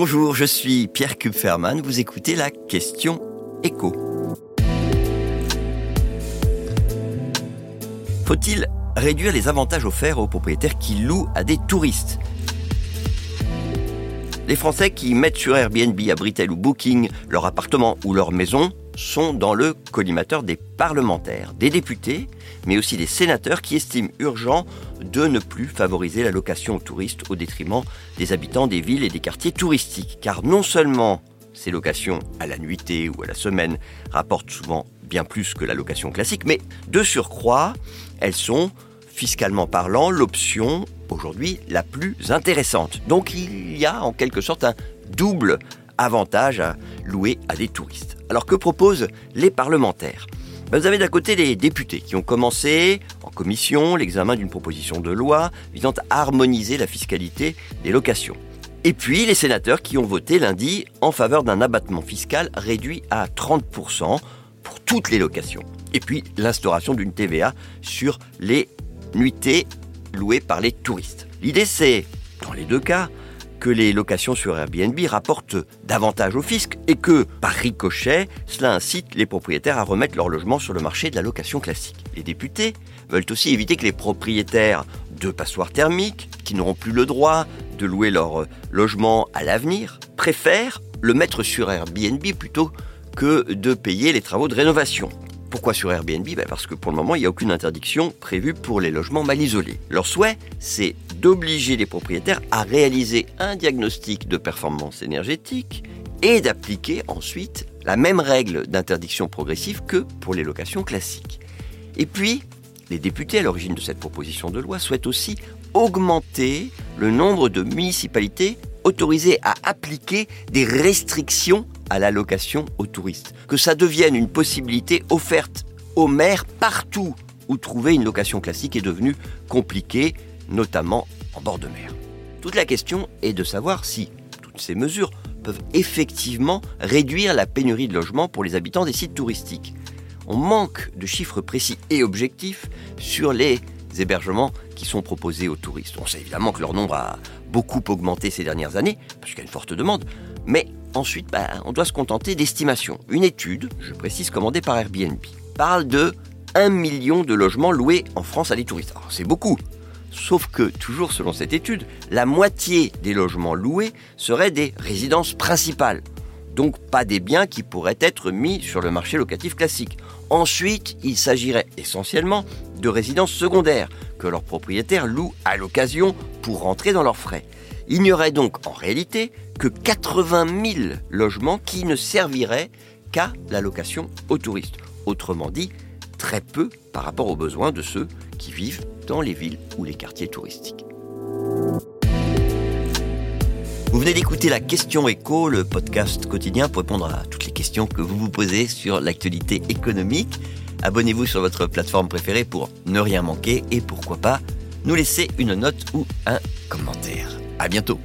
Bonjour, je suis Pierre Kupferman, vous écoutez la question écho. Faut-il réduire les avantages offerts aux propriétaires qui louent à des touristes ? Les Français qui mettent sur Airbnb, Abritel ou Booking leur appartement ou leur maison sont dans le collimateur des parlementaires, des députés, mais aussi des sénateurs qui estiment urgent de ne plus favoriser la location aux touristes au détriment des habitants des villes et des quartiers touristiques. Car non seulement ces locations à la nuitée ou à la semaine rapportent souvent bien plus que la location classique, mais de surcroît, elles sont, fiscalement parlant, l'option aujourd'hui la plus intéressante. Donc il y a en quelque sorte un double avantage à louer à des touristes. Alors que proposent les parlementaires ? Vous avez d'un côté les députés qui ont commencé en commission l'examen d'une proposition de loi visant à harmoniser la fiscalité des locations. Et puis les sénateurs qui ont voté lundi en faveur d'un abattement fiscal réduit à 30% pour toutes les locations. Et puis l'instauration d'une TVA sur les nuitées louées par les touristes. L'idée c'est, dans les deux cas, que les locations sur Airbnb rapportent davantage au fisc et que, par ricochet, cela incite les propriétaires à remettre leur logement sur le marché de la location classique. Les députés veulent aussi éviter que les propriétaires de passoires thermiques, qui n'auront plus le droit de louer leur logement à l'avenir, préfèrent le mettre sur Airbnb plutôt que de payer les travaux de rénovation. Pourquoi sur Airbnb ? Parce que pour le moment, il n'y a aucune interdiction prévue pour les logements mal isolés. Leur souhait, c'est d'obliger les propriétaires à réaliser un diagnostic de performance énergétique et d'appliquer ensuite la même règle d'interdiction progressive que pour les locations classiques. Et puis, les députés à l'origine de cette proposition de loi souhaitent aussi augmenter le nombre de municipalités autorisées à appliquer des restrictions à la location aux touristes. Que ça devienne une possibilité offerte aux maires partout où trouver une location classique est devenu compliqué, notamment en bord de mer. Toute la question est de savoir si toutes ces mesures peuvent effectivement réduire la pénurie de logements pour les habitants des sites touristiques. On manque de chiffres précis et objectifs sur les hébergements qui sont proposés aux touristes. On sait évidemment que leur nombre a beaucoup augmenté ces dernières années, parce qu'il y a une forte demande, mais ensuite, on doit se contenter d'estimations. Une étude, je précise, commandée par Airbnb, parle de 1 million de logements loués en France à des touristes. Alors, c'est beaucoup. Sauf que, toujours selon cette étude, la moitié des logements loués seraient des résidences principales. Donc pas des biens qui pourraient être mis sur le marché locatif classique. Ensuite, il s'agirait essentiellement de résidences secondaires que leurs propriétaires louent à l'occasion pour rentrer dans leurs frais. Il n'y aurait donc en réalité que 80 000 logements qui ne serviraient qu'à la location aux touristes. Autrement dit, très peu par rapport aux besoins de ceux qui vivent dans les villes ou les quartiers touristiques. Vous venez d'écouter la Question Éco, le podcast quotidien pour répondre à toutes les questions que vous vous posez sur l'actualité économique. Abonnez-vous sur votre plateforme préférée pour ne rien manquer et pourquoi pas nous laisser une note ou un commentaire. À bientôt.